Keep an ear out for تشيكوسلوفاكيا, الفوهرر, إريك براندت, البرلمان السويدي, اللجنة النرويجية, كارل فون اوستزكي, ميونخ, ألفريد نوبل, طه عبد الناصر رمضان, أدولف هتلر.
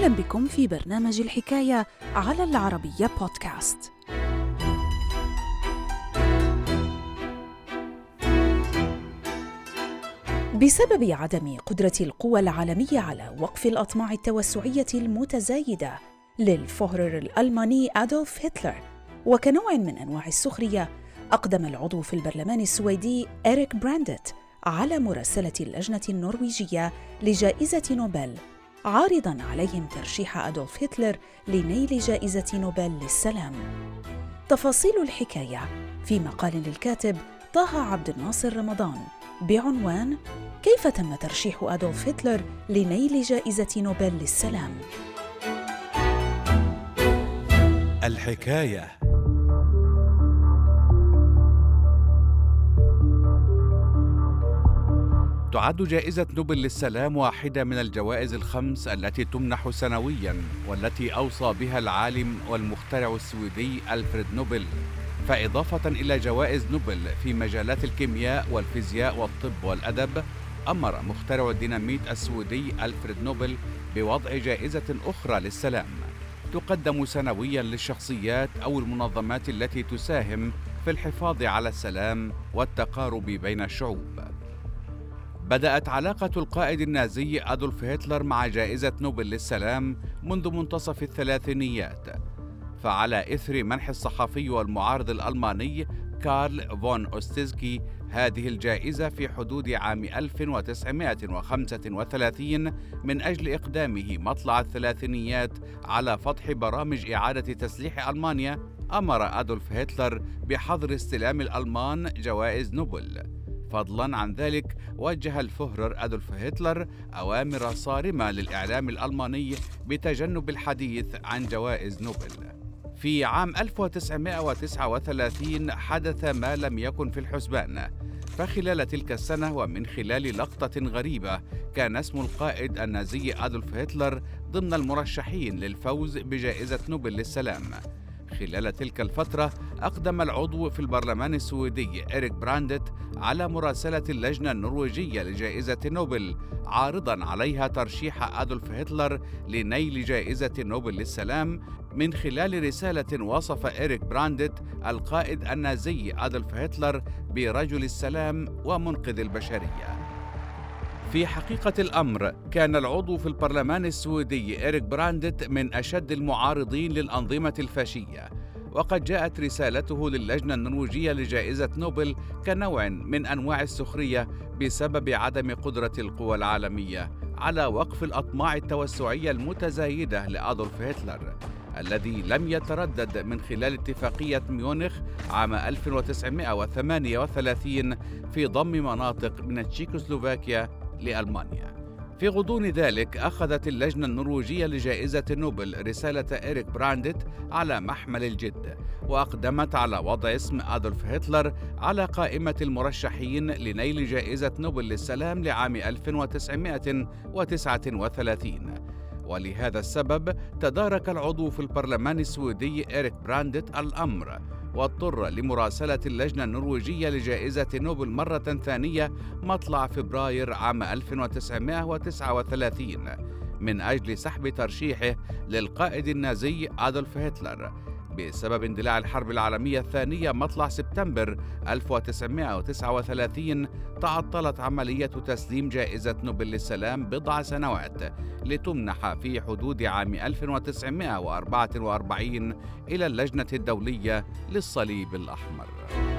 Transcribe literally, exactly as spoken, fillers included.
أهلا بكم في برنامج الحكاية على العربية بودكاست. بسبب عدم قدرة القوى العالمية على وقف الأطماع التوسعية المتزايدة للفوهرر الألماني أدولف هتلر، وكنوع من أنواع السخرية، أقدم العضو في البرلمان السويدي إريك براندت على مراسلة اللجنة النرويجية لجائزة نوبل، عارضاً عليهم ترشيح أدولف هتلر لنيل جائزة نوبل للسلام. تفاصيل الحكاية في مقال للكاتب طه عبد الناصر رمضان بعنوان كيف تم ترشيح أدولف هتلر لنيل جائزة نوبل للسلام. الحكاية. تعد جائزة نوبل للسلام واحدة من الجوائز الخمس التي تمنح سنوياً، والتي أوصى بها العالم والمخترع السويدي ألفريد نوبل، فإضافة إلى جوائز نوبل في مجالات الكيمياء والفيزياء والطب والأدب، أمر مخترع الديناميت السويدي ألفريد نوبل بوضع جائزة أخرى للسلام تقدم سنوياً للشخصيات أو المنظمات التي تساهم في الحفاظ على السلام والتقارب بين الشعوب. بدأت علاقة القائد النازي أدولف هتلر مع جائزة نوبل للسلام منذ منتصف الثلاثينيات، فعلى إثر منح الصحفي والمعارض الألماني كارل فون اوستزكي هذه الجائزة في حدود عام ألف وتسعمائة وخمسة وثلاثين من أجل إقدامه مطلع الثلاثينيات على فتح برامج إعادة تسليح ألمانيا، أمر أدولف هتلر بحظر استلام الألمان جوائز نوبل. فضلاً عن ذلك، وجه الفهرر أدولف هتلر أوامر صارمة للإعلام الألماني بتجنب الحديث عن جوائز نوبل. في عام ألف وتسعمائة وتسعة وثلاثين حدث ما لم يكن في الحسبان، فخلال تلك السنة ومن خلال لقطة غريبة، كان اسم القائد النازي أدولف هتلر ضمن المرشحين للفوز بجائزة نوبل للسلام. خلال تلك الفترة أقدم العضو في البرلمان السويدي إريك براندت على مراسلة اللجنة النرويجية لجائزة نوبل، عارضاً عليها ترشيح أدولف هتلر لنيل جائزة نوبل للسلام، من خلال رسالة وصف إريك براندت القائد النازي أدولف هتلر برجل السلام ومنقذ البشرية. في حقيقة الأمر، كان العضو في البرلمان السويدي إريك براندت من أشد المعارضين للأنظمة الفاشية، وقد جاءت رسالته للجنة النرويجية لجائزة نوبل كنوع من أنواع السخرية بسبب عدم قدرة القوى العالمية على وقف الأطماع التوسعية المتزايدة لأدولف هتلر، الذي لم يتردد من خلال اتفاقية ميونخ عام ألف وتسعمائة وثمانية وثلاثين في ضم مناطق من تشيكوسلوفاكيا لألمانيا. في غضون ذلك، أخذت اللجنة النرويجية لجائزة نوبل رسالة إريك براندت على محمل الجد، وأقدمت على وضع اسم أدولف هتلر على قائمة المرشحين لنيل جائزة نوبل للسلام لعام ألف وتسعمائة وتسعة وثلاثين. ولهذا السبب تدارك العضو في البرلمان السويدي إريك براندت الأمر، واضطر لمراسلة اللجنة النرويجية لجائزة نوبل مرة ثانية مطلع فبراير عام ألف وتسعمائة وتسعة وثلاثين من أجل سحب ترشيحه للقائد النازي أدولف هتلر، بسبب اندلاع الحرب العالمية الثانية مطلع سبتمبر ألف وتسعمائة وتسعة وثلاثين. تعطلت عملية تسليم جائزة نوبل للسلام بضع سنوات لتمنح في حدود عام ألف وتسعمائة وأربعة وأربعين إلى اللجنة الدولية للصليب الأحمر.